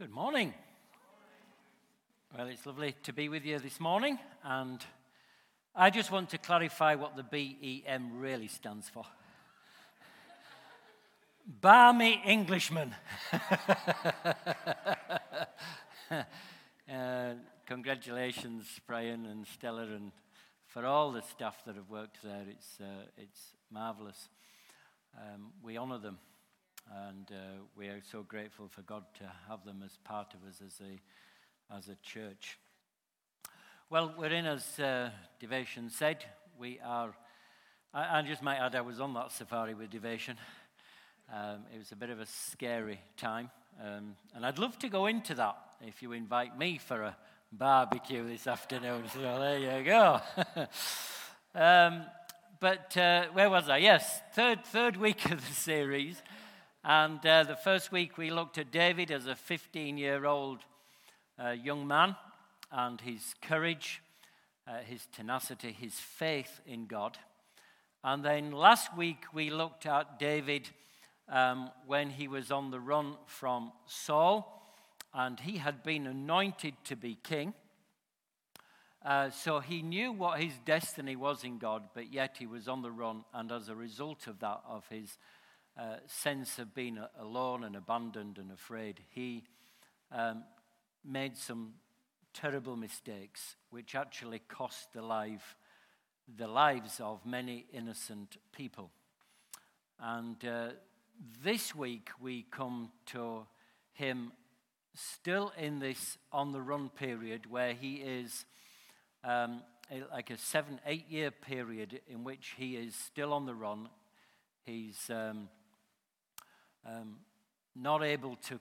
Good morning. Well, it's lovely to be with you this morning, and I just want to clarify what the BEM really stands for. Barmy Englishman. Congratulations, Brian and Stella, and for all the staff that have worked there. It's marvellous. We honour them. And we are so grateful for God to have them as part of us as a church. Well, we're in, as Devation said, we are. I just might add, I was on that safari with Devation. It was a bit of a scary time, and I'd love to go into that if you invite me for a barbecue this afternoon. So there you go. But where was I? Yes, third week of the series. And the first week we looked at David as a 15-year-old young man, and his courage, his tenacity, his faith in God. And then last week we looked at David when he was on the run from Saul, and he had been anointed to be king. So he knew what his destiny was in God, but yet he was on the run, and as a result of that, of his sense of being alone and abandoned and afraid, he made some terrible mistakes, which actually cost the lives of many innocent people. And this week we come to him still in this on-the-run period, where he is like a 7-8 year period in which he is still on the run. He's not able to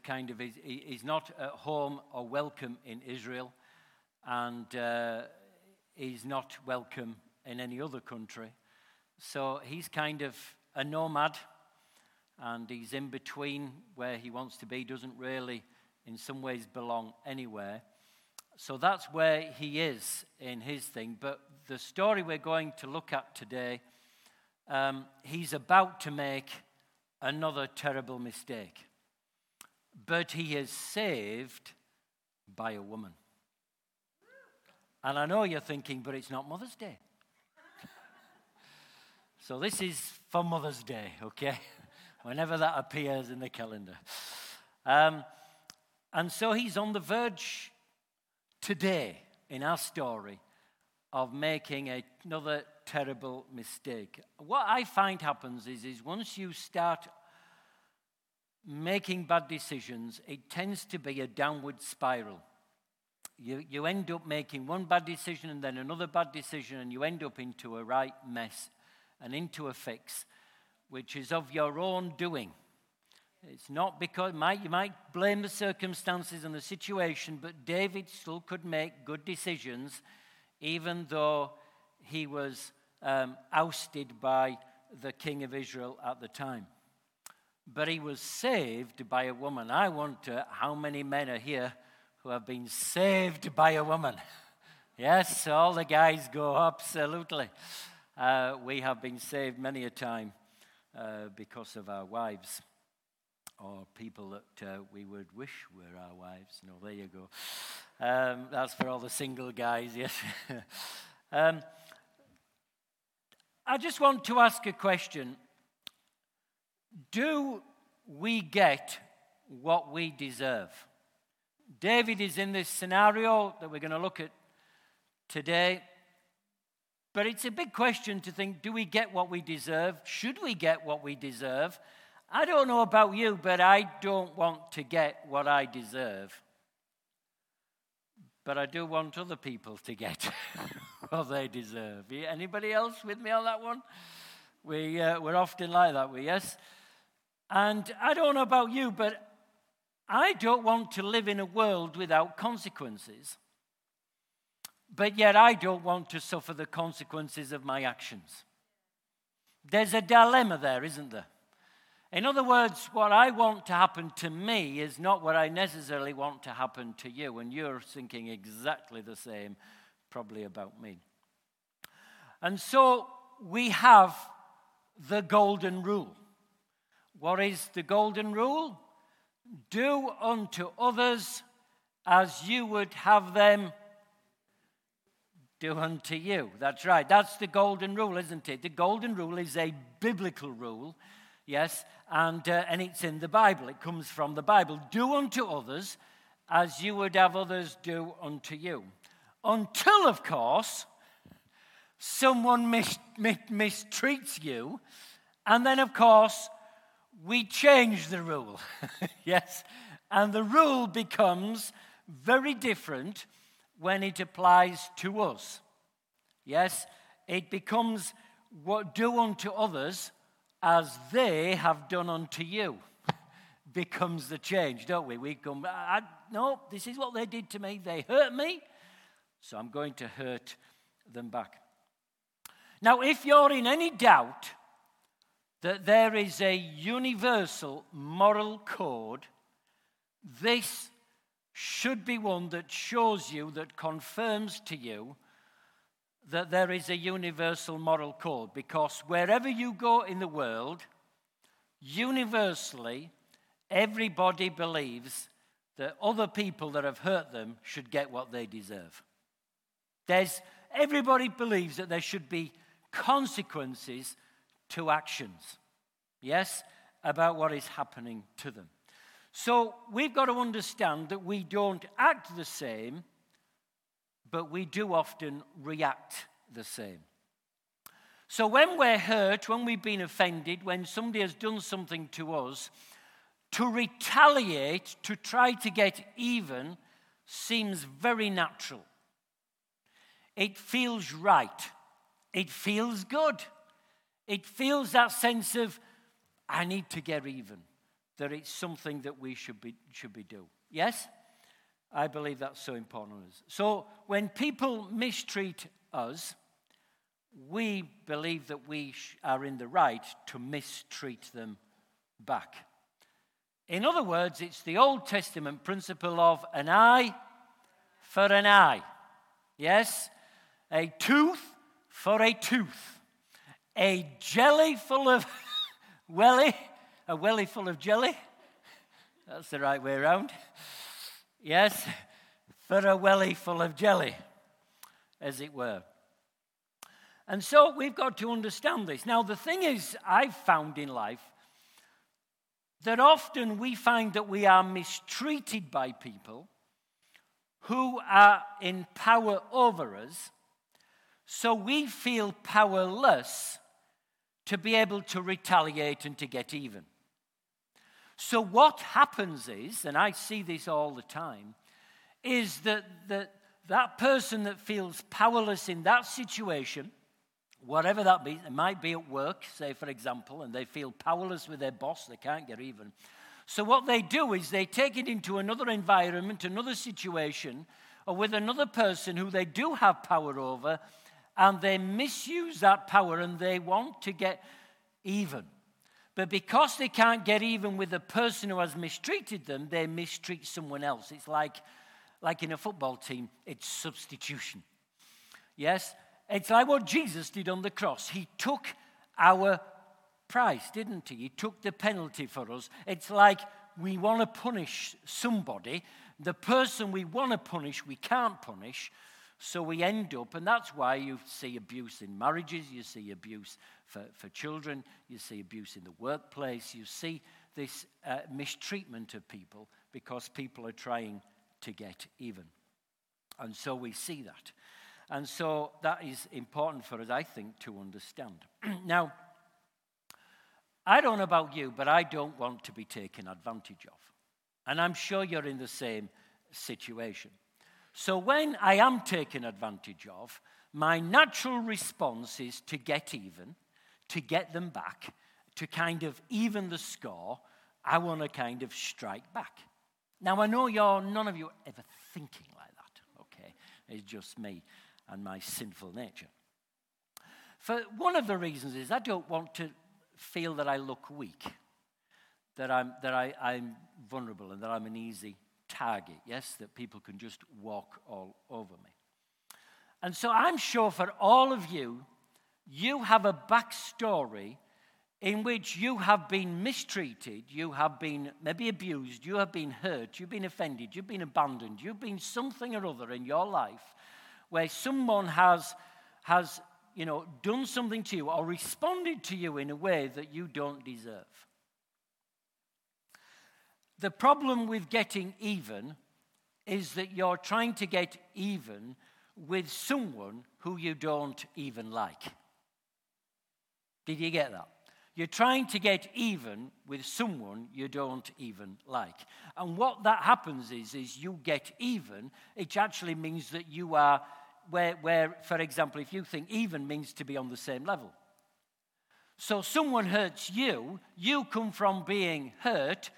he's not at home or welcome in Israel, and he's not welcome in any other country. So he's kind of a nomad, and he's in between where he wants to be, doesn't really in some ways belong anywhere. So that's where he is in his thing. But the story we're going to look at today, he's about to make another terrible mistake, but he is saved by a woman. And I know you're thinking, but it's not Mother's Day. So this is for Mother's Day, okay? Whenever that appears in the calendar. And so he's on the verge today in our story of making another terrible mistake. What I find happens is once you start making bad decisions, it tends to be a downward spiral. You end up making one bad decision and then another bad decision, and you end up into a right mess and into a fix, which is of your own doing. It's not because you might blame the circumstances and the situation, but David still could make good decisions, even though he was ousted by the king of Israel at the time. But he was saved by a woman. I wonder how many men are here who have been saved by a woman. Yes, all the guys go, absolutely. We have been saved many a time because of our wives, or people that we would wish were our wives. No, there you go. That's for all the single guys, yes. I just want to ask a question. Do we get what we deserve? David is in this scenario that we're going to look at today, but it's a big question to think, do we get what we deserve? Should we get what we deserve? I don't know about you, but I don't want to get what I deserve. But I do want other people to get what they deserve. Anybody else with me on that one? We're often like that, yes? And I don't know about you, but I don't want to live in a world without consequences. But yet I don't want to suffer the consequences of my actions. There's a dilemma there, isn't there? In other words, what I want to happen to me is not what I necessarily want to happen to you, and you're thinking exactly the same, probably about me. And so we have the golden rule. What is the golden rule? Do unto others as you would have them do unto you. That's right. That's the golden rule, isn't it? The golden rule is a biblical rule, yes, and it's in the Bible. It comes from the Bible. Do unto others as you would have others do unto you. Until, of course, someone mistreats you, and then, of course, we change the rule, yes? And the rule becomes very different when it applies to us, yes? It becomes, what do unto others as they have done unto you, becomes the change, don't we? We come, no, this is what they did to me. They hurt me, so I'm going to hurt them back. Now, if you're in any doubt that there is a universal moral code, this should be one that shows you, that confirms to you that there is a universal moral code, because wherever you go in the world, universally, everybody believes that other people that have hurt them should get what they deserve. Everybody believes that there should be consequences to actions, yes, about what is happening to them. So we've got to understand that we don't act the same, but we do often react the same. So when we're hurt, when we've been offended, when somebody has done something to us, to retaliate, to try to get even, seems very natural. It feels right. It feels good. It feels that sense of, I need to get even, that it's something that we should be do. Yes? I believe that's so important to us. So when people mistreat us, we believe that we are in the right to mistreat them back. In other words, it's the Old Testament principle of an eye for an eye. Yes? A tooth for a tooth. A jelly full of welly full of jelly. That's the right way around. Yes, for a welly full of jelly, as it were. And so we've got to understand this. Now, the thing is, I've found in life that often we find that we are mistreated by people who are in power over us, so we feel powerless to be able to retaliate and to get even. So what happens is, and I see this all the time, is that that person that feels powerless in that situation, whatever that be, it might be at work, say for example, and they feel powerless with their boss, they can't get even. So what they do is they take it into another environment, another situation, or with another person who they do have power over, and they misuse that power and they want to get even. But because they can't get even with the person who has mistreated them, they mistreat someone else. It's like in a football team, it's substitution. Yes? It's like what Jesus did on the cross. He took our price, didn't he? He took the penalty for us. It's like we want to punish somebody. The person we want to punish, we can't punish. So we end up, and that's why you see abuse in marriages, you see abuse for children, you see abuse in the workplace, you see this mistreatment of people because people are trying to get even. And so we see that. And so that is important for us, I think, to understand. Now, I don't know about you, but I don't want to be taken advantage of. And I'm sure you're in the same situation. So when I am taken advantage of, my natural response is to get even, to get them back, to kind of even the score. I want to kind of strike back. Now, I know none of you are ever thinking like that, okay? It's just me and my sinful nature. For one of the reasons is I don't want to feel that I look weak, that I'm vulnerable and that I'm an easy target, yes, that people can just walk all over me. And so I'm sure for all of you, you have a backstory in which you have been mistreated, you have been maybe abused, you have been hurt, you've been offended, you've been abandoned, you've been something or other in your life where someone has you know, done something to you or responded to you in a way that you don't deserve. The problem with getting even is that you're trying to get even with someone who you don't even like. Did you get that? You're trying to get even with someone you don't even like. And what that happens is you get even. It actually means that you are, where, for example, if you think even means to be on the same level. So someone hurts you, you come from being hurt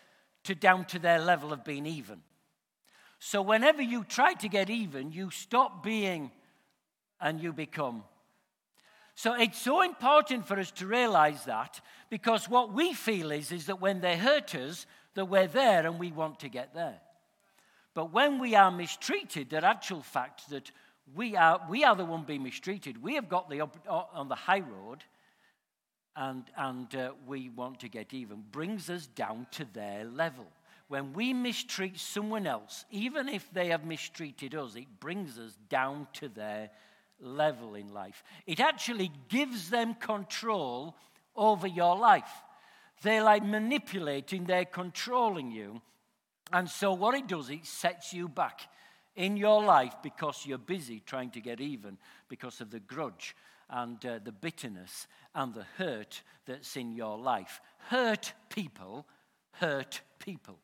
to down to their level of being even. So whenever you try to get even, you stop being and you become. So it's so important for us to realize that, because what we feel is that when they hurt us, that we're there and we want to get there. But when we are mistreated, the actual fact that we are the one being mistreated, we have got on the high road, and we want to get even, brings us down to their level. When we mistreat someone else, even if they have mistreated us, it brings us down to their level in life. It actually gives them control over your life. They're like manipulating, they're controlling you. And so what it does, it sets you back in your life because you're busy trying to get even because of the grudge and the bitterness and the hurt that's in your life. Hurt people hurt people.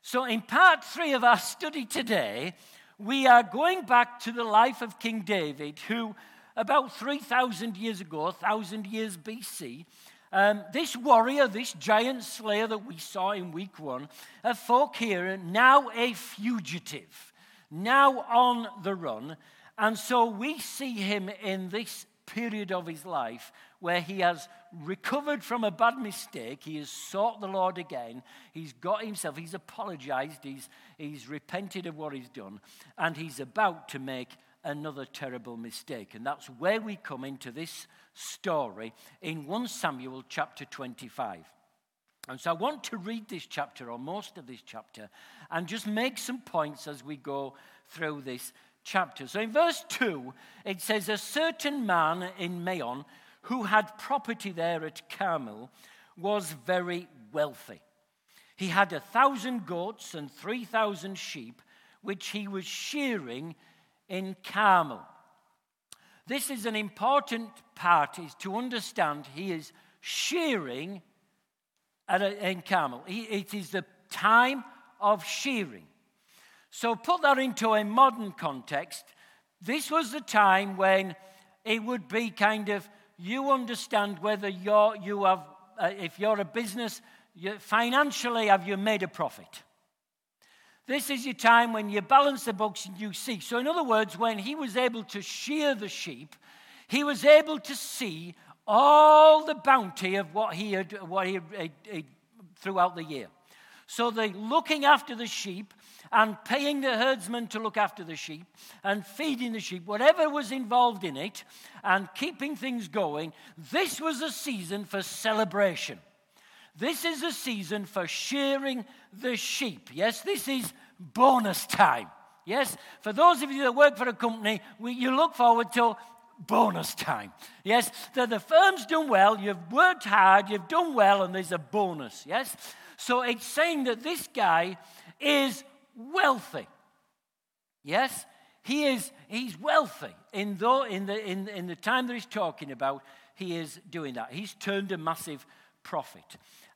So in part 3 of our study today, we are going back to the life of King David, who about 3,000 years ago, 1,000 years BC, this warrior, this giant slayer that we saw in week 1, a folk hero, now a fugitive, now on the run. And so we see him in this period of his life where he has recovered from a bad mistake. He has sought the Lord again. He's got himself, he's apologized, he's repented of what he's done, and he's about to make another terrible mistake. And that's where we come into this story in 1 Samuel chapter 25. And so I want to read this chapter, or most of this chapter, and just make some points as we go through this chapter. So in verse 2, it says, a certain man in Maon who had property there at Carmel was very wealthy. He had 1,000 goats and 3,000 sheep, which he was shearing in Carmel. This is an important part, is to understand he is shearing in Carmel. It is the time of shearing. So put that into a modern context. This was the time when it would be kind of, you understand whether if you're a business, financially, have you made a profit? This is your time when you balance the books and you see. So in other words, when he was able to shear the sheep, he was able to see all the bounty of what he had throughout the year. So the looking after the sheep and paying the herdsman to look after the sheep and feeding the sheep, whatever was involved in it, and keeping things going, this was a season for celebration. This is a season for shearing the sheep. Yes, this is bonus time. Yes, for those of you that work for a company, you look forward to bonus time. Yes, that the firm's done well, you've worked hard, you've done well, and there's a bonus. Yes, so it's saying that this guy is wealthy. Yes, he's wealthy. In the time that he's talking about, he is doing that. He's turned a massive profit.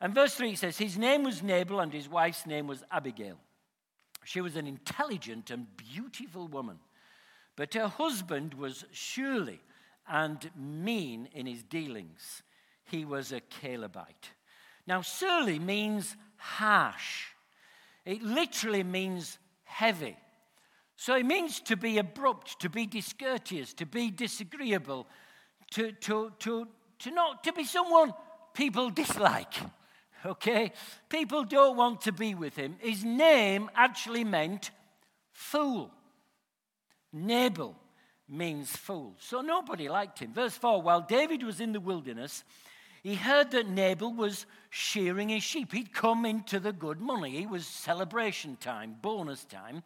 And verse 3 says, his name was Nabal and his wife's name was Abigail. She was an intelligent and beautiful woman, but her husband was surely and mean in his dealings. He was a Calebite. Now, surly means harsh. It literally means heavy. So it means to be abrupt, to be discourteous, to be disagreeable, to be someone people dislike. Okay? People don't want to be with him. His name actually meant fool. Nabal means fool. So nobody liked him. Verse 4, while David was in the wilderness, he heard that Nabal was shearing his sheep. He'd come into the good money. It was celebration time, bonus time.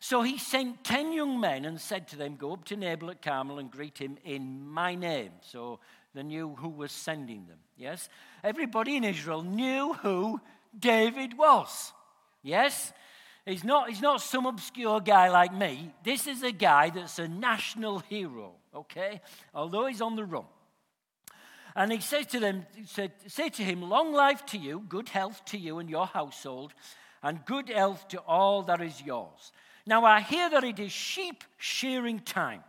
So he sent 10 young men and said to them, go up to Nabal at Carmel and greet him in my name. So they knew who was sending them, yes? Everybody in Israel knew who David was, yes? He's not some obscure guy like me. This is a guy that's a national hero, okay? Although he's on the run. And he says to them, say to him, long life to you, good health to you and your household, and good health to all that is yours. Now I hear that it is sheep shearing time.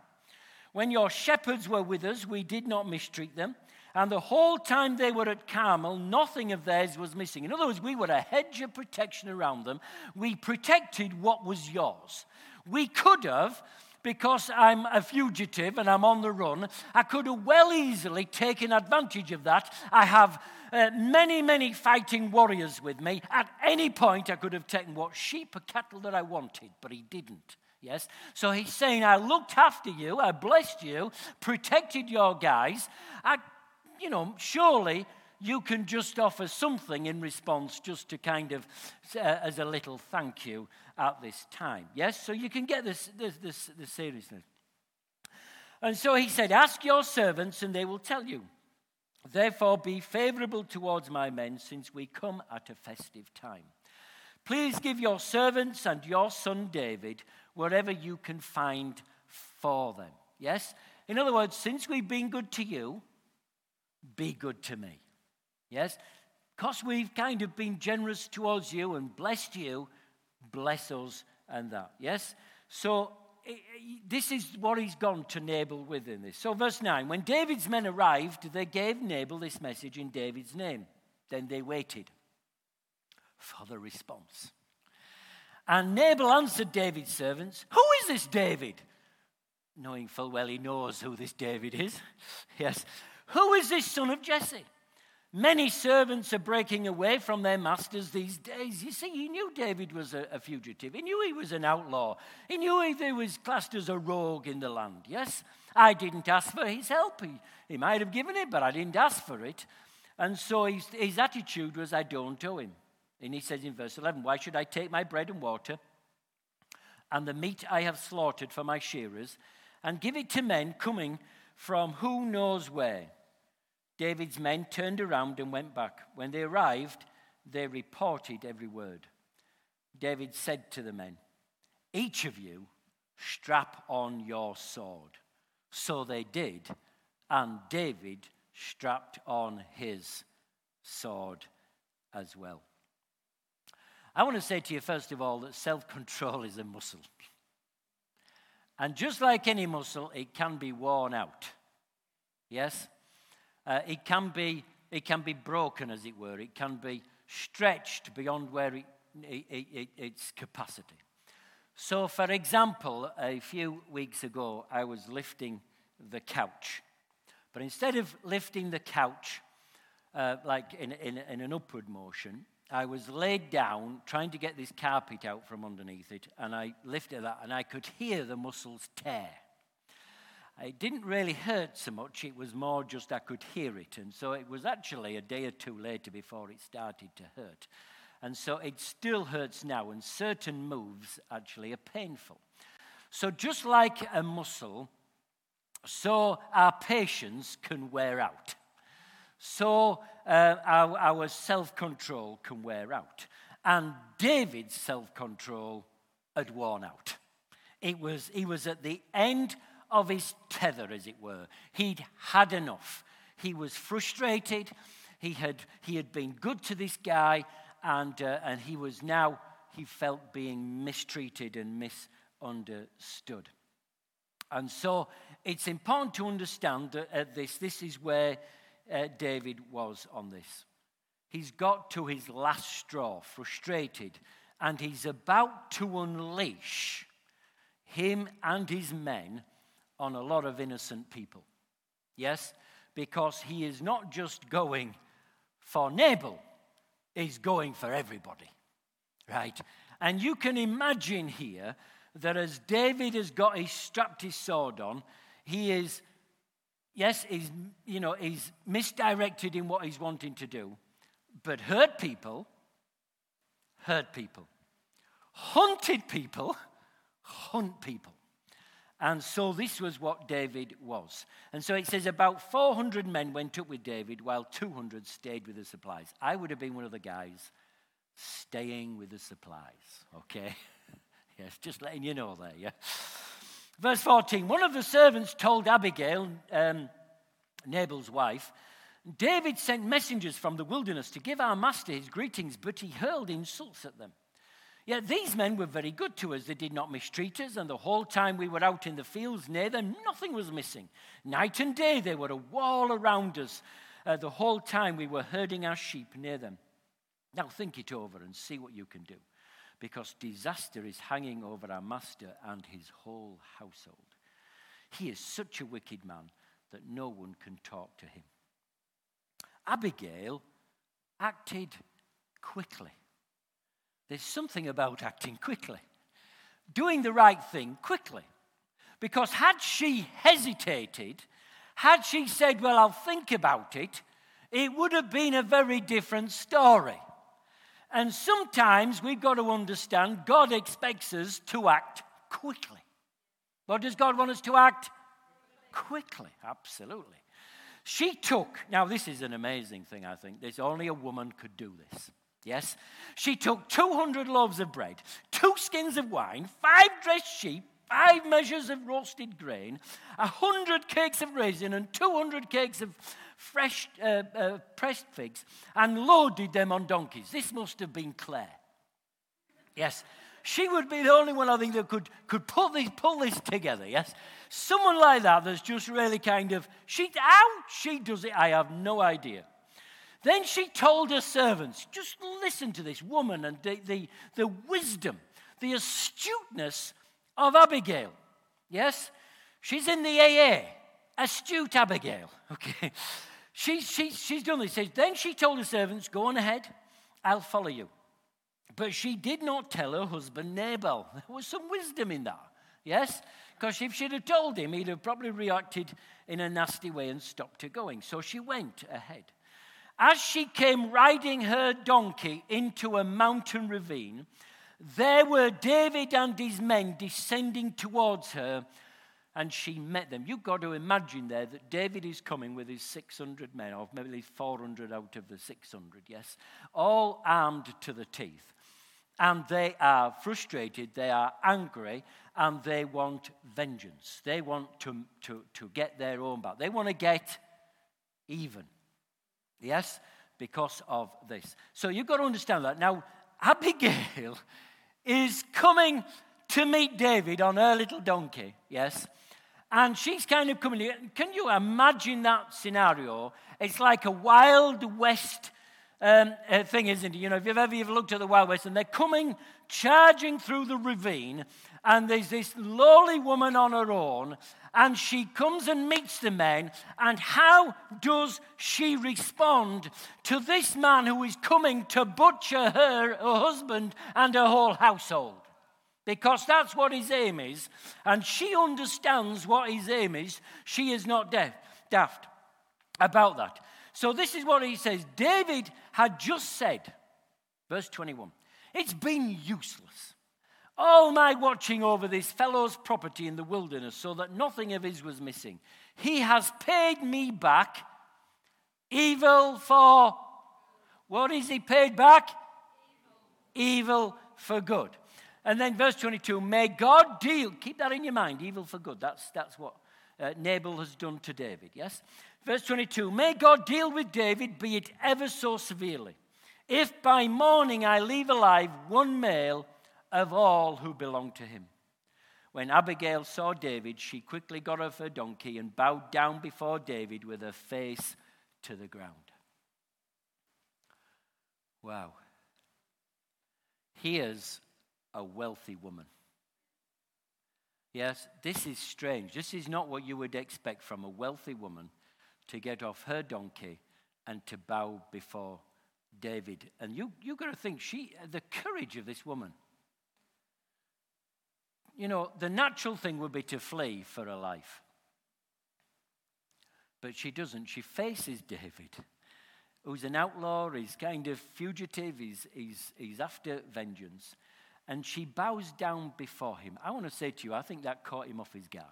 When your shepherds were with us, we did not mistreat them. And the whole time they were at Carmel, nothing of theirs was missing. In other words, we were a hedge of protection around them. We protected what was yours. We could have, because I'm a fugitive and I'm on the run, I could have well easily taken advantage of that. I have many fighting warriors with me. At any point, I could have taken what sheep or cattle that I wanted, but he didn't, yes? So he's saying, I looked after you, I blessed you, protected your guys. Surely you can just offer something in response just to kind of, as a little thank you at this time. Yes? So you can get this seriousness. And so he said, ask your servants and they will tell you. Therefore be favorable towards my men since we come at a festive time. Please give your servants and your son David wherever you can find for them. Yes? In other words, since we've been good to you, be good to me. Yes? Because we've kind of been generous towards you and blessed you, bless us and that. Yes? So this is what he's gone to Nabal with in this. So verse 9, when David's men arrived, they gave Nabal this message in David's name. Then they waited for the response. And Nabal answered David's servants, who is this David? Knowing full well he knows who this David is. Yes. Who is this son of Jesse? Many servants are breaking away from their masters these days. You see, he knew David was a fugitive. He knew he was an outlaw. He knew he was classed as a rogue in the land, yes? I didn't ask for his help. He might have given it, but I didn't ask for it. And so his attitude was, I don't owe him. And he says in verse 11, why should I take my bread and water and the meat I have slaughtered for my shearers and give it to men coming from who knows where? David's men turned around and went back. When they arrived, they reported every word. David said to the men, each of you strap on your sword. So they did, and David strapped on his sword as well. I want to say to you, first of all, that self-control is a muscle. And just like any muscle, it can be worn out. Yes? It can be broken, as it were. It can be stretched beyond where its capacity. So, for example, a few weeks ago, I was lifting the couch. But instead of lifting the couch, like in an upward motion, I was laid down trying to get this carpet out from underneath it, and I lifted that, and I could hear the muscles tear. It didn't really hurt so much, it was more just I could hear it, and so it was actually a day or two later before it started to hurt. And so it still hurts now, and certain moves actually are painful. So just like a muscle, so our patience can wear out. So our self-control can wear out. And David's self-control had worn out. He was at the end of his tether, as it were. He'd had enough. He was frustrated. He had been good to this guy, and he felt being mistreated and misunderstood. And so it's important to understand that this is where David was on this. He's got to his last straw, frustrated, and he's about to unleash him and his men on a lot of innocent people. Yes? Because he is not just going for Nabal, he's going for everybody. Right? And you can imagine here that as David has strapped his sword on, He is, yes, he's misdirected in what he's wanting to do, but hurt people. Hunted people, hunt people. And so this was what David was. And so it says about 400 men went up with David while 200 stayed with the supplies. I would have been one of the guys staying with the supplies, okay? Yes, just letting you know there, yeah? Verse 14, one of the servants told Abigail, Nabal's wife, David sent messengers from the wilderness to give our master his greetings, but he hurled insults at them. Yet these men were very good to us. They did not mistreat us, and the whole time we were out in the fields near them, nothing was missing. Night and day, they were a wall around us. The whole time we were herding our sheep near them. Now think it over and see what you can do, because disaster is hanging over our master and his whole household. He is such a wicked man that no one can talk to him. Abigail acted quickly. There's something about acting quickly, doing the right thing quickly. Because had she hesitated, had she said, well, I'll think about it, it would have been a very different story. And sometimes we've got to understand God expects us to act quickly. What does God want us to act? Quickly, absolutely. She took, now this is an amazing thing, I think. There's only a woman could do this. Yes, she took 200 loaves of bread, 2 skins of wine, 5 dressed sheep, 5 measures of roasted grain, 100 cakes of raisin, and 200 cakes of fresh pressed figs, and loaded them on donkeys. This must have been Claire. Yes, she would be the only one, I think, that could pull this together. Yes, someone like that that's just really kind of how she does it, I have no idea. Then she told her servants, just listen to this woman and the wisdom, the astuteness of Abigail. Yes? She's in the AA, astute Abigail. Okay. She's done this. Then she told her servants, go on ahead, I'll follow you. But she did not tell her husband Nabal. There was some wisdom in that. Yes? Because if she'd have told him, he'd have probably reacted in a nasty way and stopped her going. So she went ahead. As she came riding her donkey into a mountain ravine, there were David and his men descending towards her, and she met them. You've got to imagine there that David is coming with his 600 men, or maybe 400 out of the 600, yes, all armed to the teeth. And they are frustrated, they are angry, and they want vengeance. They want to get their own back. They want to get even. Yes, because of this. So you've got to understand that. Now, Abigail is coming to meet David on her little donkey, yes? And she's kind of coming. Can you imagine that scenario? It's like a Wild West thing, isn't it? You know, if you've ever looked at the Wild West, and they're coming, charging through the ravine, and there's this lowly woman on her own, and she comes and meets the men, and how does she respond to this man who is coming to butcher her husband and her whole household? Because that's what his aim is, and she understands what his aim is. She is not daft about that. So this is what he says. David had just said, verse 21, it's been useless. Oh, my watching over this fellow's property in the wilderness so that nothing of his was missing. He has paid me back evil for... What is he paid back? Evil for good. And then verse 22, may God deal... Keep that in your mind, evil for good. That's what Nabal has done to David, yes? Verse 22, may God deal with David, be it ever so severely. If by morning I leave alive one male... of all who belonged to him. When Abigail saw David, she quickly got off her donkey and bowed down before David with her face to the ground. Wow. Here's a wealthy woman. Yes, this is strange. This is not what you would expect from a wealthy woman, to get off her donkey and to bow before David. And you've got to think, the courage of this woman. You know, the natural thing would be to flee for her life. But she doesn't. She faces David, who's an outlaw. He's kind of fugitive. He's after vengeance. And she bows down before him. I want to say to you, I think that caught him off his guard.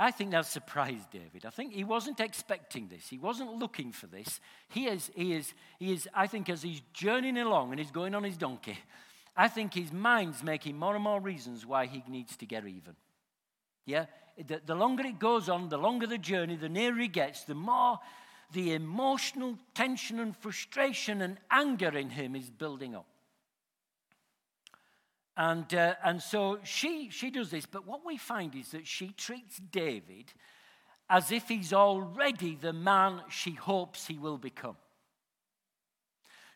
I think that surprised David. I think he wasn't expecting this. He wasn't looking for this. He is, I think, as he's journeying along and he's going on his donkey, I think his mind's making more and more reasons why he needs to get even. Yeah? The longer it goes on, the longer the journey, the nearer he gets, the more the emotional tension and frustration and anger in him is building up. And so she does this, but what we find is that she treats David as if he's already the man she hopes he will become.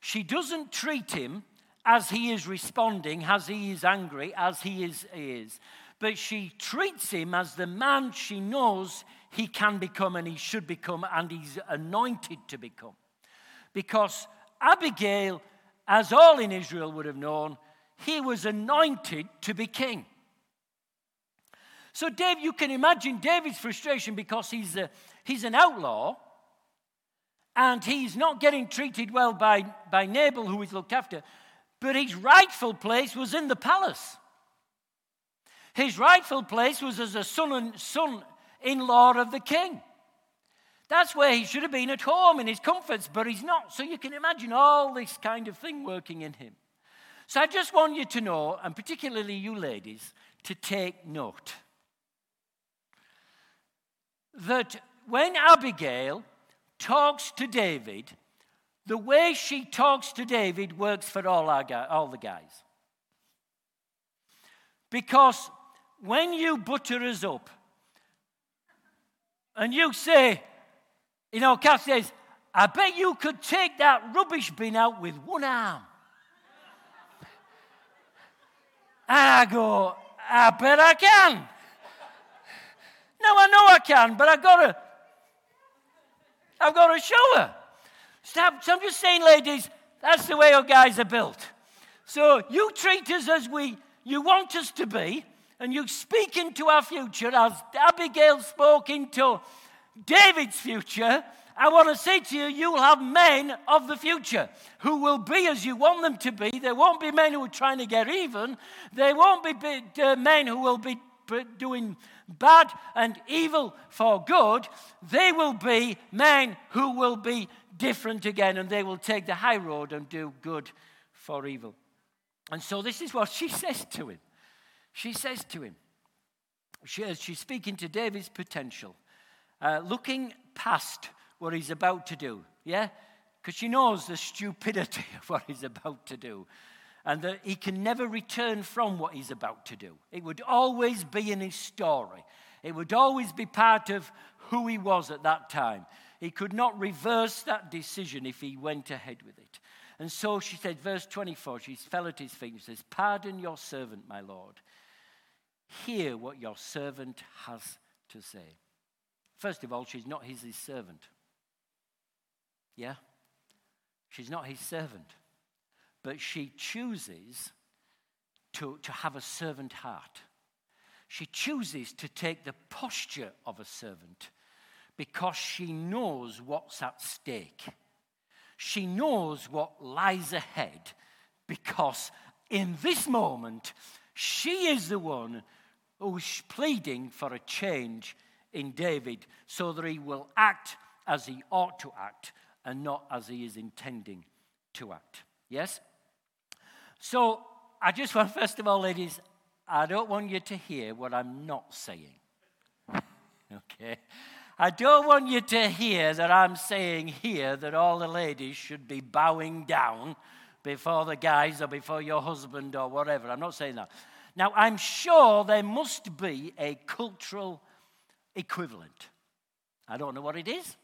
She doesn't treat him as he is responding, as he is angry, as he is. But she treats him as the man she knows he can become and he should become and he's anointed to become. Because Abigail, as all in Israel would have known, he was anointed to be king. So, Dave, you can imagine David's frustration because he's an outlaw and he's not getting treated well by Nabal, who he's looked after, but his rightful place was in the palace. His rightful place was as a son-in-law of the king. That's where he should have been, at home in his comforts, but he's not. So you can imagine all this kind of thing working in him. So I just want you to know, and particularly you ladies, to take note that when Abigail talks to David, the way she talks to David works for all the guys. Because when you butter us up and you say, you know, Kath says, I bet you could take that rubbish bin out with one arm. And I go, I bet I can. Now I know I can, but I've got to show her. Stop. So I'm just saying, ladies, that's the way your guys are built. So you treat us as you want us to be, and you speak into our future as Abigail spoke into David's future. I want to say to you, you'll have men of the future who will be as you want them to be. There won't be men who are trying to get even. There won't be men who will be doing bad and evil for good. They will be men who will be different again, and they will take the high road and do good for evil. And so this is what she says to him. She's speaking to David's potential, looking past what he's about to do, yeah? Because she knows the stupidity of what he's about to do and that he can never return from what he's about to do. It would always be in his story. It would always be part of who he was at that time. He could not reverse that decision if he went ahead with it. And so she said, verse 24, she fell at his feet and says, "Pardon your servant, my Lord. Hear what your servant has to say." First of all, she's not his servant. Yeah, she's not his servant, but she chooses to have a servant heart. She chooses to take the posture of a servant because she knows what's at stake. She knows what lies ahead because in this moment, she is the one who's pleading for a change in David so that he will act as he ought to act, and not as he is intending to act. Yes? So, I just want, first of all, ladies, I don't want you to hear what I'm not saying. Okay? I don't want you to hear that I'm saying here that all the ladies should be bowing down before the guys or before your husband or whatever. I'm not saying that. Now, I'm sure there must be a cultural equivalent. I don't know what it is,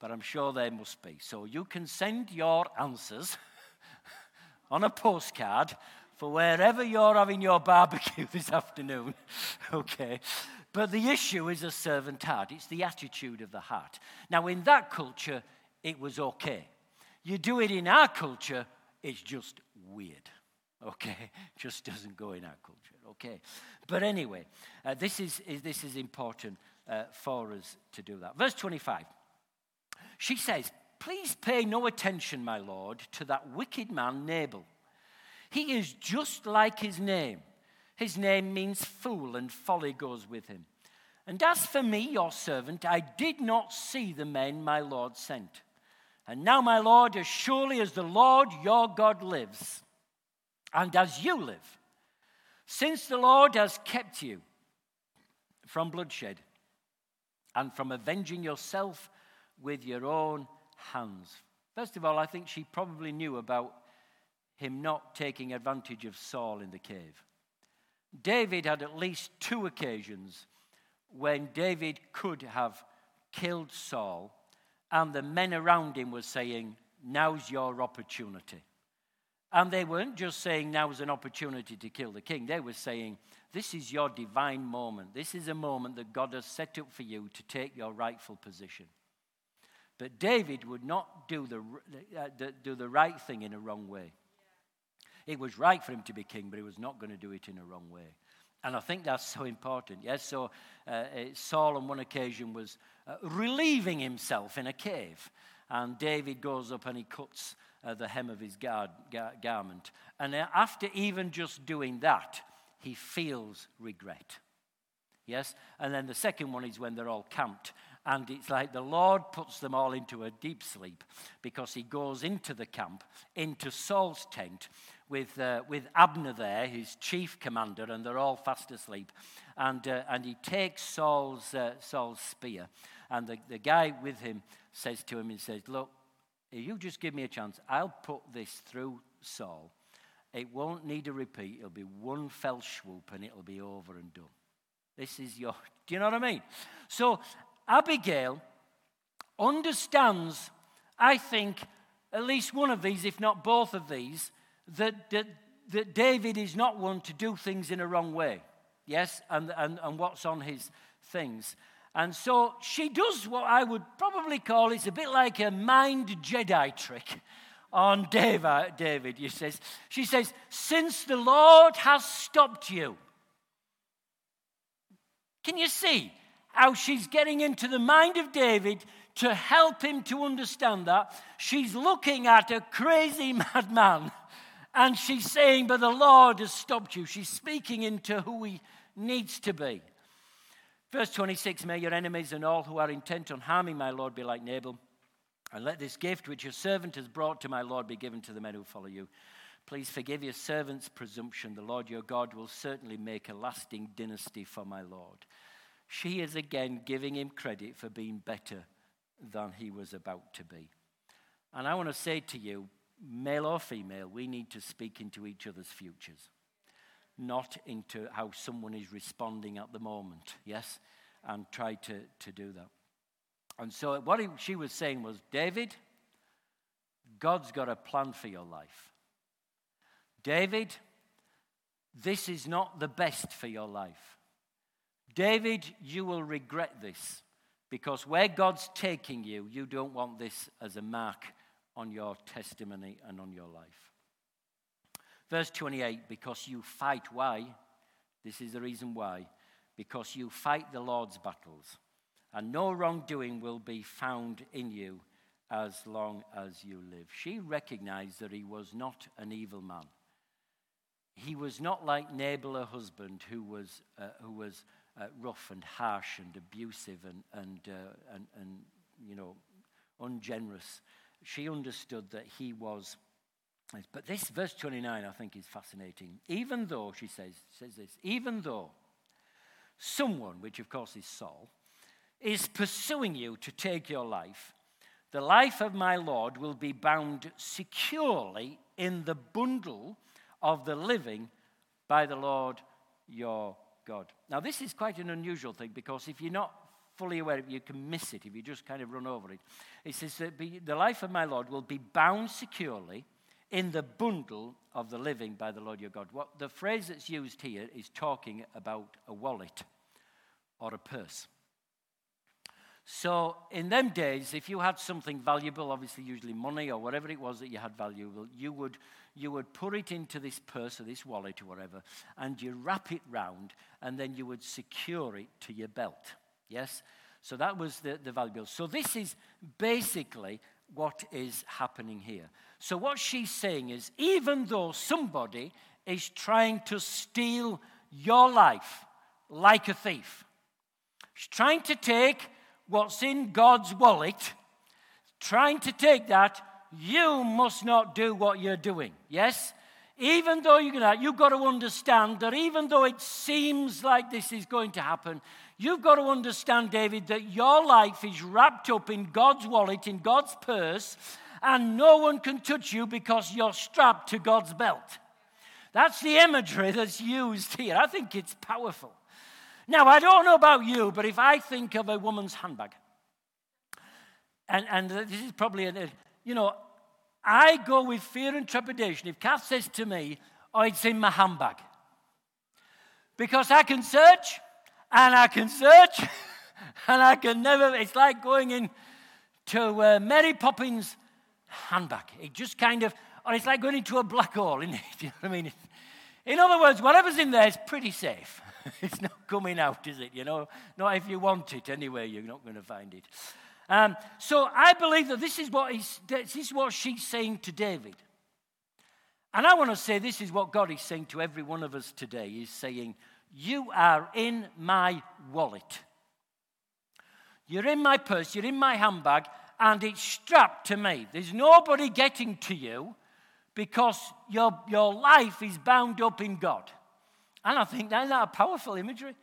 but I'm sure there must be. So you can send your answers on a postcard for wherever you're having your barbecue this afternoon, okay? But the issue is a servant heart. It's the attitude of the heart. Now, in that culture, it was okay. You do it in our culture, it's just weird, okay? Just doesn't go in our culture, okay? But anyway, this is important for us to do that. Verse 25, she says, "Please pay no attention, my lord, to that wicked man Nabal. He is just like his name. His name means fool, and folly goes with him. And as for me, your servant, I did not see the men my lord sent. And now, my lord, as surely as the Lord your God lives, and as you live, since the Lord has kept you from bloodshed and from avenging yourself with your own hands." First of all, I think she probably knew about him not taking advantage of Saul in the cave. David had at least two occasions when David could have killed Saul, and the men around him were saying, "Now's your opportunity." And they weren't just saying, "Now's an opportunity to kill the king." They were saying, "This is your divine moment. This is a moment that God has set up for you to take your rightful position." But David would not do the right thing in a wrong way. It was right for him to be king, but he was not going to do it in a wrong way. And I think that's so important. Yes, so Saul on one occasion was relieving himself in a cave. And David goes up and he cuts the hem of his garment. And after even just doing that, he feels regret. Yes? And then the second one is when they're all camped. And it's like the Lord puts them all into a deep sleep, because he goes into the camp, into Saul's tent, with Abner there, his chief commander, and they're all fast asleep. And he takes Saul's spear. And the guy with him says to him, he says, "Look, you just give me a chance. I'll put this through Saul. It won't need a repeat. It'll be one fell swoop and it'll be over and done. This is your..." Do you know what I mean? So Abigail understands, I think, at least one of these, if not both of these, that David is not one to do things in a wrong way. Yes, and what's on his things. And so she does what I would probably call, it's a bit like a mind Jedi trick on David. She says, "Since the Lord has stopped you." Can you see how she's getting into the mind of David to help him to understand that? She's looking at a crazy madman and she's saying, "But the Lord has stopped you." She's speaking into who he needs to be. Verse 26, "May your enemies and all who are intent on harming my Lord be like Nabal. And let this gift which your servant has brought to my Lord be given to the men who follow you. Please forgive your servant's presumption. The Lord your God will certainly make a lasting dynasty for my Lord." She is again giving him credit for being better than he was about to be. And I want to say to you, male or female, we need to speak into each other's futures, not into how someone is responding at the moment, yes? And try to do that. And so what she was saying was, "David, God's got a plan for your life. David, this is not the best for your life. David, you will regret this, because where God's taking you, you don't want this as a mark on your testimony and on your life." Verse 28, "Because you fight," why? This is the reason why. "Because you fight the Lord's battles, and no wrongdoing will be found in you as long as you live." She recognized that he was not an evil man. He was not like Nabal, her husband, who was rough and harsh and abusive and ungenerous. She understood that he was. But this verse 29, I think, is fascinating. "Even though," she says this, "even though someone," which of course is Saul, "is pursuing you to take your life, the life of my Lord will be bound securely in the bundle of the living by the Lord your God." Now, this is quite an unusual thing, because if you're not fully aware of it, you can miss it if you just kind of run over it. It says that the life of my Lord will be bound securely in the bundle of the living by the Lord your God. What the phrase that's used here is talking about a wallet or a purse. So in them days, if you had something valuable, obviously usually money or whatever it was that you had valuable, you would put it into this purse or this wallet or whatever, and you wrap it round, and then you would secure it to your belt. Yes? So that was the value build. So this is basically what is happening here. So what she's saying is, even though somebody is trying to steal your life like a thief, she's trying to take what's in God's wallet, trying to take that, you must not do what you're doing. Yes? Even though you've got to understand that even though it seems like this is going to happen, you've got to understand, David, that your life is wrapped up in God's wallet, in God's purse, and no one can touch you because you're strapped to God's belt. That's the imagery that's used here. I think it's powerful. Now, I don't know about you, but if I think of a woman's handbag, and this is probably, I go with fear and trepidation. If Kath says to me, oh, it's in my handbag. Because I can search, and I can search, and I can never, it's like going in to Mary Poppins' handbag. It just kind of, or it's like going into a black hole, isn't it? You know what I mean? In other words, whatever's in there is pretty safe. It's not coming out, is it? You know, not if you want it. Anyway, you're not going to find it. So I believe that this is what she's saying to David. And I want to say this is what God is saying to every one of us today. He's saying, you are in my wallet. You're in my purse, you're in my handbag, and it's strapped to me. There's nobody getting to you because your life is bound up in God. And I think that's a powerful imagery.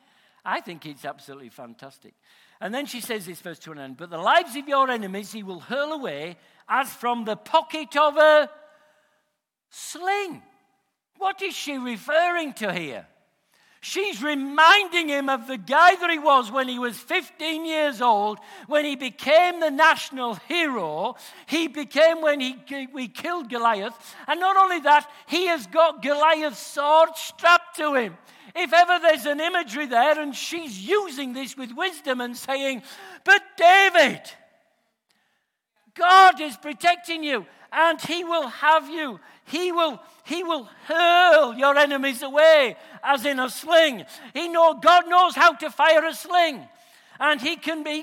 I think it's absolutely fantastic. And then she says this, verse 29, but the lives of your enemies he will hurl away as from the pocket of a sling. What is she referring to here? She's reminding him of the guy that he was when he was 15 years old, when he became the national hero. He became when we killed Goliath. And not only that, he has got Goliath's sword strapped to him. If ever there's an imagery there, and she's using this with wisdom and saying, but David, God is protecting you, and he will have you. He will hurl your enemies away as in a sling. God knows how to fire a sling. And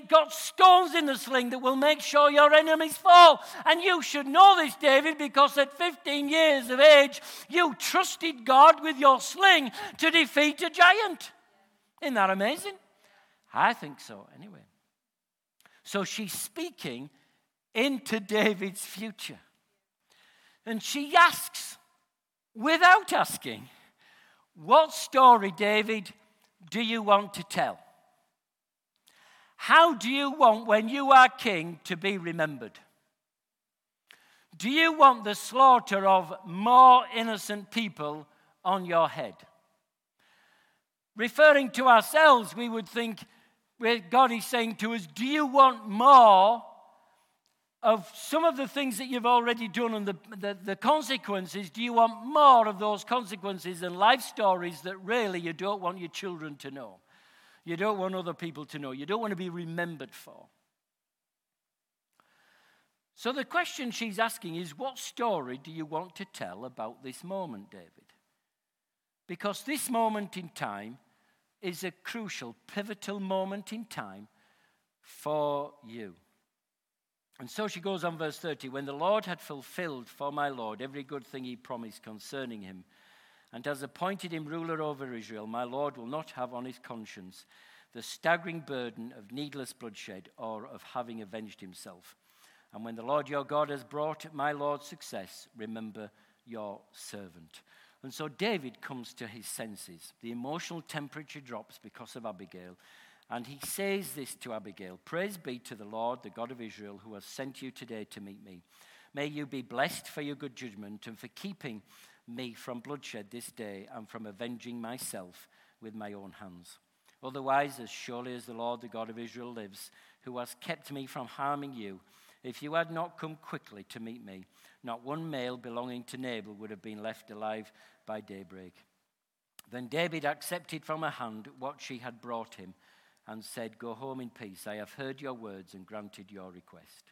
got stones in the sling that will make sure your enemies fall. And you should know this, David, because at 15 years of age, you trusted God with your sling to defeat a giant. Isn't that amazing? I think so, anyway. So she's speaking into David's future. And she asks, without asking, what story, David, do you want to tell? How do you want, when you are king, to be remembered? Do you want the slaughter of more innocent people on your head? Referring to ourselves, we would think, where God is saying to us, do you want more of some of the things that you've already done and the consequences? Do you want more of those consequences and life stories that really you don't want your children to know? You don't want other people to know. You don't want to be remembered for. So the question she's asking is, what story do you want to tell about this moment, David? Because this moment in time is a crucial, pivotal moment in time for you. And so she goes on, verse 30, when the Lord had fulfilled for my Lord every good thing he promised concerning him, and has appointed him ruler over Israel, my Lord will not have on his conscience the staggering burden of needless bloodshed or of having avenged himself. And when the Lord your God has brought my Lord success, remember your servant. And so David comes to his senses. The emotional temperature drops because of Abigail. And he says this to Abigail, praise be to the Lord, the God of Israel, who has sent you today to meet me. May you be blessed for your good judgment and for keeping me from bloodshed this day and from avenging myself with my own hands. Otherwise, as surely as the Lord, the God of Israel, lives, who has kept me from harming you, if you had not come quickly to meet me, not one male belonging to Nabal would have been left alive by daybreak. Then David accepted from her hand what she had brought him and said, go home in peace. I have heard your words and granted your request.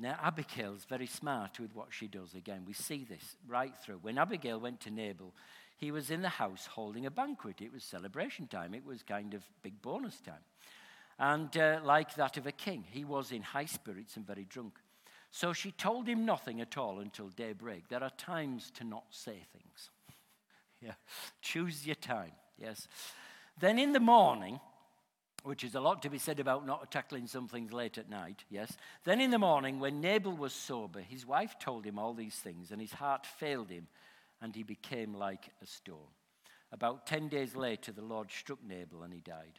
Now, Abigail's very smart with what she does. Again, we see this right through. When Abigail went to Nabal, he was in the house holding a banquet. It was celebration time. It was kind of big bonus time. and like that of a king. He was in high spirits and very drunk. So she told him nothing at all until daybreak. There are times to not say things. Yeah, choose your time, yes. Then in the morning, which is a lot to be said about not tackling some things late at night, yes. Then in the morning, when Nabal was sober, his wife told him all these things, and his heart failed him, and he became like a stone. About 10 days later, the Lord struck Nabal, and he died.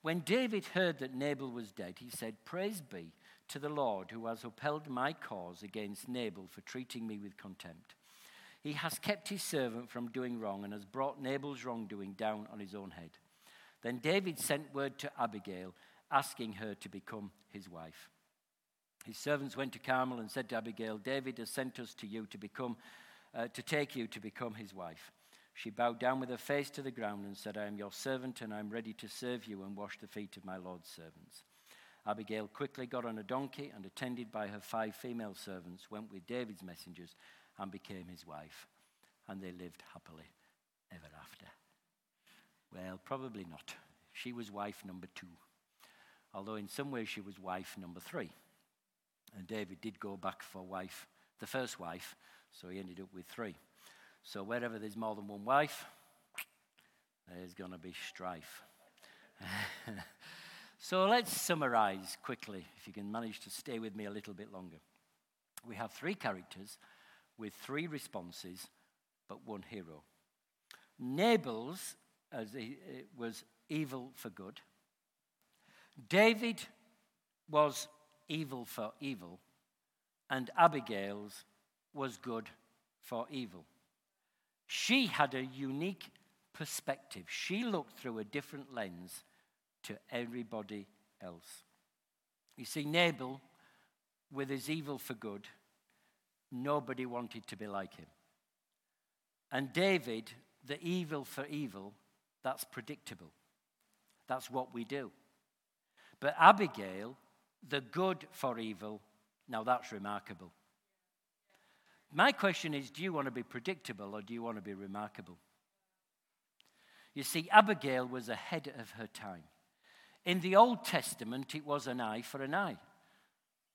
When David heard that Nabal was dead, he said, "Praise be to the Lord who has upheld my cause against Nabal for treating me with contempt. He has kept his servant from doing wrong and has brought Nabal's wrongdoing down on his own head." Then David sent word to Abigail, asking her to become his wife. His servants went to Carmel and said to Abigail, "David has sent us to you to take you to become his wife." She bowed down with her face to the ground and said, "I am your servant and I am ready to serve you and wash the feet of my Lord's servants." Abigail quickly got on a donkey and, attended by her 5 female servants, went with David's messengers and became his wife. And they lived happily ever after. Well, probably not. She was wife number 2. Although in some ways she was wife number 3. And David did go back for wife, the first wife, so he ended up with 3. So wherever there's more than one wife, there's going to be strife. So let's summarize quickly, if you can manage to stay with me a little bit longer. We have 3 characters with 3 responses, but 1 hero. Nabal's was evil for good. David was evil for evil, and Abigail's was good for evil. She had a unique perspective. She looked through a different lens to everybody else. You see, Nabal, with his evil for good, nobody wanted to be like him. And David, the evil for evil, that's predictable. That's what we do. But Abigail, the good for evil, now that's remarkable. My question is, do you want to be predictable or do you want to be remarkable? You see, Abigail was ahead of her time. In the Old Testament, it was an eye for an eye.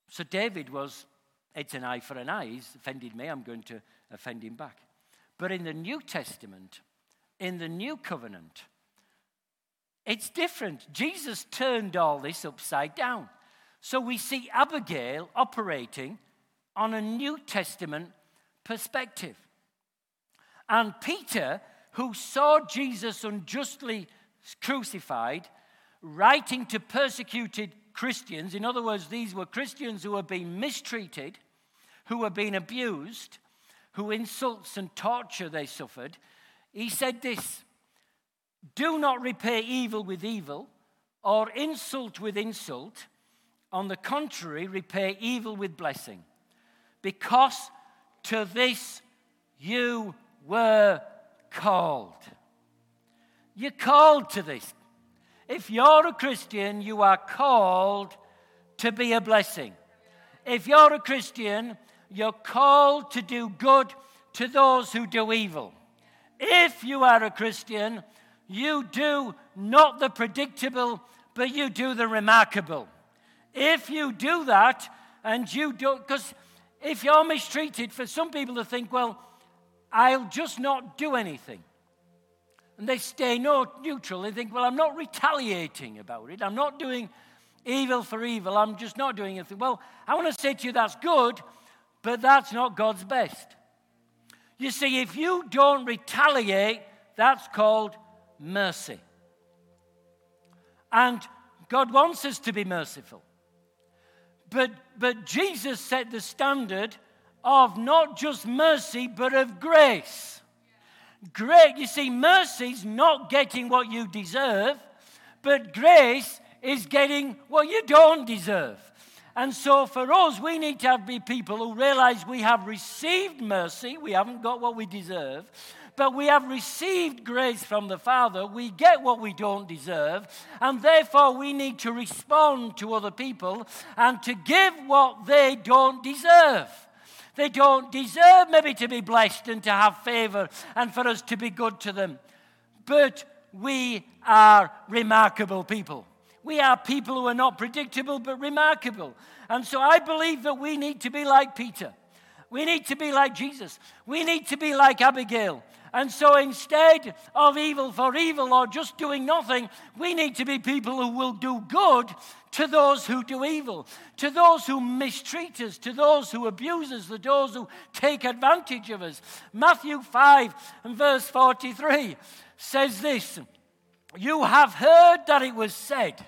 So David was, it's an eye for an eye. He's offended me, I'm going to offend him back. But in the New Testament, in the New Covenant, it's different. Jesus turned all this upside down. So we see Abigail operating on a New Testament perspective. And Peter, who saw Jesus unjustly crucified, writing to persecuted Christians, in other words, these were Christians who were being mistreated, who were being abused, who insults and torture they suffered, he said this, "Do not repay evil with evil or insult with insult. On the contrary, repay evil with blessing, because to this you were called." You're called to this. If you're a Christian, you are called to be a blessing. If you're a Christian, you're called to do good to those who do evil. If you are a Christian, you do not the predictable, but you do the remarkable. If you do that, and you do, because if you're mistreated, for some people to think, well, I'll just not do anything. And they stay neutral. They think, well, I'm not retaliating about it. I'm not doing evil for evil. I'm just not doing anything. Well, I want to say to you that's good, but that's not God's best. You see, if you don't retaliate, that's called mercy. And God wants us to be merciful. But Jesus set the standard of not just mercy, but of grace. Great, you see, mercy's not getting what you deserve, but grace is getting what you don't deserve. And so for us, we need to be people who realize we have received mercy. We haven't got what we deserve, but we have received grace from the Father. We get what we don't deserve, and therefore we need to respond to other people and to give what they don't deserve. They don't deserve maybe to be blessed and to have favor and for us to be good to them. But we are remarkable people. We are people who are not predictable but remarkable. And so I believe that we need to be like Peter. We need to be like Jesus. We need to be like Abigail. And so instead of evil for evil or just doing nothing, we need to be people who will do good to those who do evil, to those who mistreat us, to those who abuse us, to those who take advantage of us. Matthew 5 and verse 43 says this, "You have heard that it was said."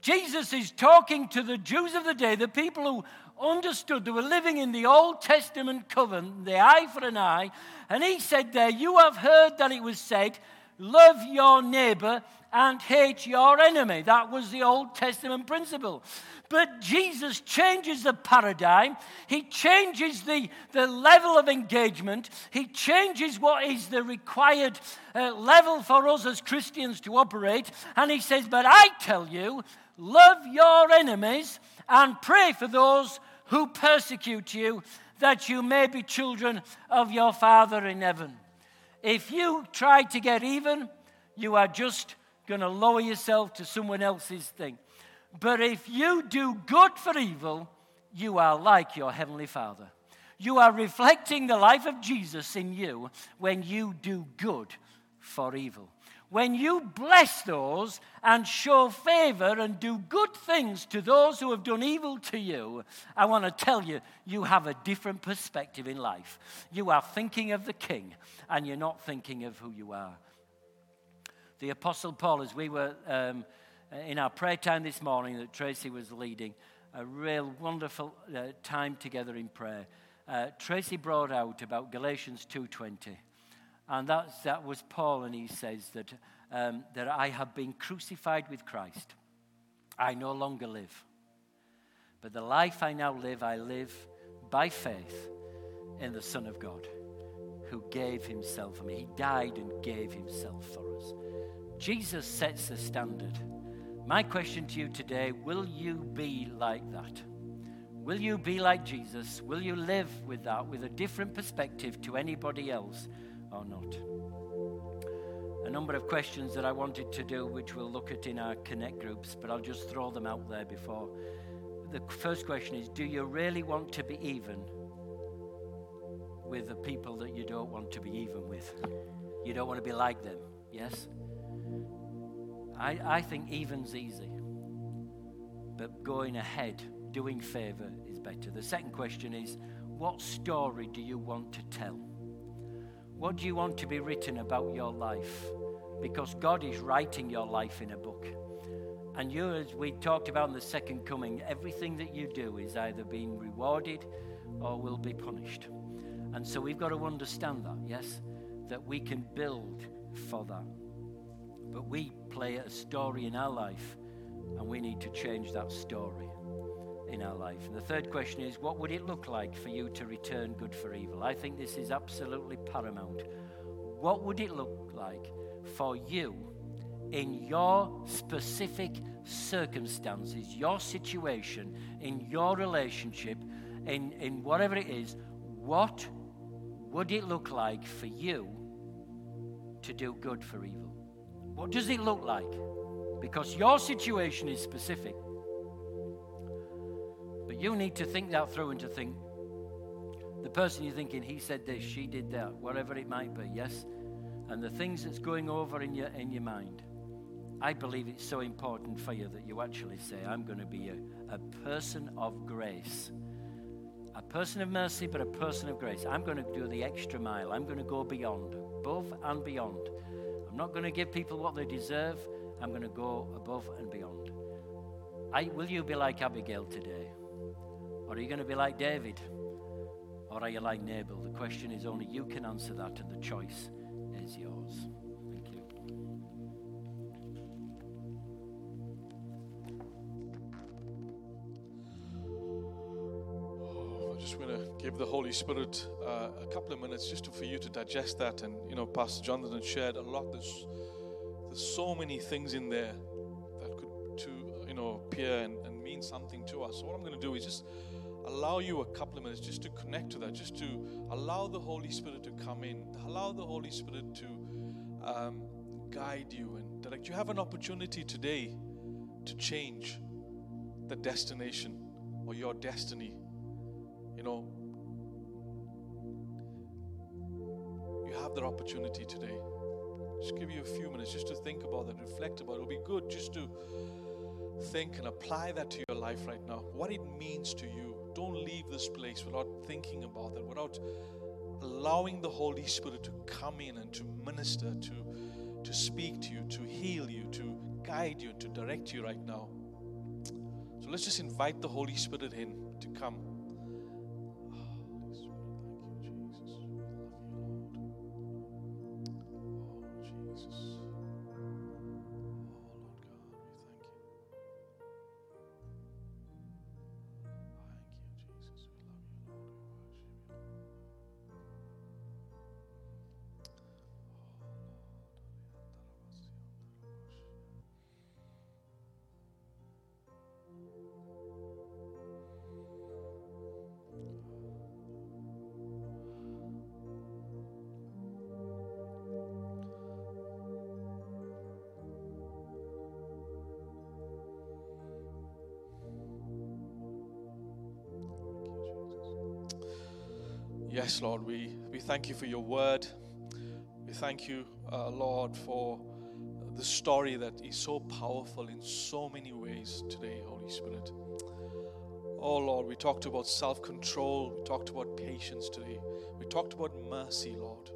Jesus is talking to the Jews of the day, the people who understood they were living in the Old Testament covenant, the eye for an eye, and he said there, "You have heard that it was said, love your neighbor and hate your enemy." That was the Old Testament principle. But Jesus changes the paradigm. He changes the level of engagement. He changes what is the required level for us as Christians to operate. And he says, "But I tell you, love your enemies and pray for those who persecute you, that you may be children of your Father in heaven." If you try to get even, you are just going to lower yourself to someone else's thing. But if you do good for evil, you are like your Heavenly Father. You are reflecting the life of Jesus in you when you do good for evil. When you bless those and show favor and do good things to those who have done evil to you, I want to tell you, you have a different perspective in life. You are thinking of the King, and you're not thinking of who you are. The Apostle Paul, as we were in our prayer time this morning that Tracy was leading, a real wonderful time together in prayer, Tracy brought out about Galatians 2:20. And that was Paul, and he says that, that I have been crucified with Christ. I no longer live. But the life I now live, I live by faith in the Son of God, who gave himself for me. He died and gave himself for us. Jesus sets the standard. My question to you today, will you be like that? Will you be like Jesus? Will you live with that, with a different perspective to anybody else? Or not. A number of questions that I wanted to do, which we'll look at in our Connect groups, but I'll just throw them out there before. The first question is, do you really want to be even with the people that you don't want to be even with? You don't want to be like them, yes? I think even's easy, but going ahead, doing favor is better. The second question is, what story do you want to tell? What do you want to be written about your life? Because God is writing your life in a book. And you, as we talked about in the second coming, everything that you do is either being rewarded or will be punished. And so we've got to understand that, yes? That we can build for that. But we play a story in our life, and we need to change that story in our life. And the third question is, what would it look like for you to return good for evil? I think this is absolutely paramount. What would it look like for you in your specific circumstances, your situation, in your relationship, in whatever it is? What would it look like for you to do good for evil? What does it look like? Because your situation is specific. But you need to think that through and to think, the person you're thinking, he said this, she did that, whatever it might be, yes? And the things that's going over in your mind, I believe it's so important for you that you actually say, I'm going to be a person of grace. A person of mercy, but a person of grace. I'm going to do the extra mile. I'm going to go beyond, above and beyond. I'm not going to give people what they deserve. I'm going to go above and beyond. Will you be like Abigail today? Or are you going to be like David? Or are you like Nabal? The question is only you can answer that, and the choice is yours. Thank you. I'm just going to give the Holy Spirit a couple of minutes just for you to digest that. And, you know, Pastor Jonathan shared a lot. There's so many things in there that could, appear and mean something to us. So what I'm going to do is just allow you a couple of minutes just to connect to that, just to allow the Holy Spirit to come in, allow the Holy Spirit to guide you and direct you. Have an opportunity today to change the destination or your destiny. You know, you have that opportunity today. Just give you a few minutes just to think about that, reflect about it. It'll be good just to think and apply that to your life right now, what it means to you. Don't leave this place without thinking about that, without allowing the Holy Spirit to come in and to minister, to speak to you, to heal you, to guide you, to direct you right now. So let's just invite the Holy Spirit in to come. Yes, Lord, we thank you for your word. We thank you, Lord, for the story that is so powerful in so many ways today, Holy Spirit. Oh, Lord, we talked about self-control. We talked about patience today. We talked about mercy, Lord.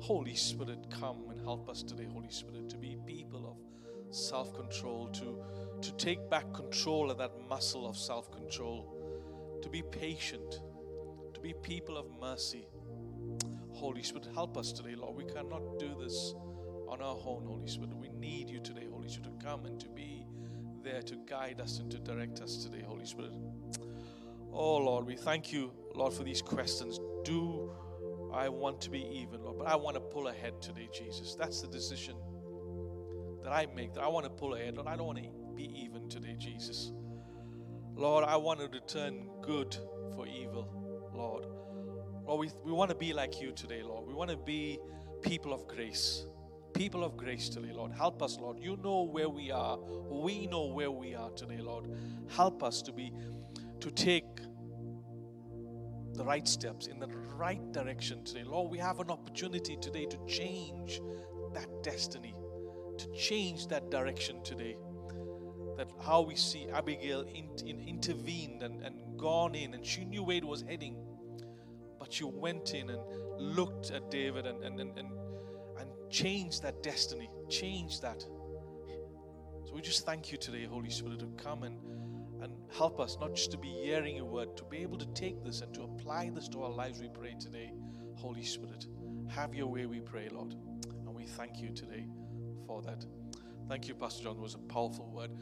Holy Spirit, come and help us today, Holy Spirit, to be people of self-control, to take back control of that muscle of self-control, to be patient, be people of mercy. Holy Spirit, help us today, Lord. We cannot do this on our own, Holy Spirit. We need you today, Holy Spirit, to come and to be there to guide us and to direct us today, Holy Spirit. Oh, Lord, we thank you, Lord, for these questions. Do I want to be even, Lord? But I want to pull ahead today, Jesus. That's the decision that I make, that I want to pull ahead, Lord. I don't want to be even today, Jesus. Lord, I want to return good for evil, Lord. Lord, we want to be like you today, Lord. We want to be people of grace. People of grace today, Lord. Help us, Lord. You know where we are. We know where we are today, Lord. Help us to take the right steps in the right direction today. Lord, we have an opportunity today to change that destiny, to change that direction today. That how we see Abigail intervened and gone in, and she knew where it was heading, but she went in and looked at David and changed that destiny, changed that. So we just thank you today, Holy Spirit, to come and help us not just to be hearing your word, to be able to take this and to apply this to our lives. We pray today, Holy Spirit, have your way, we pray, Lord, and we thank you today for that. Thank you, Pastor John. It was a powerful word.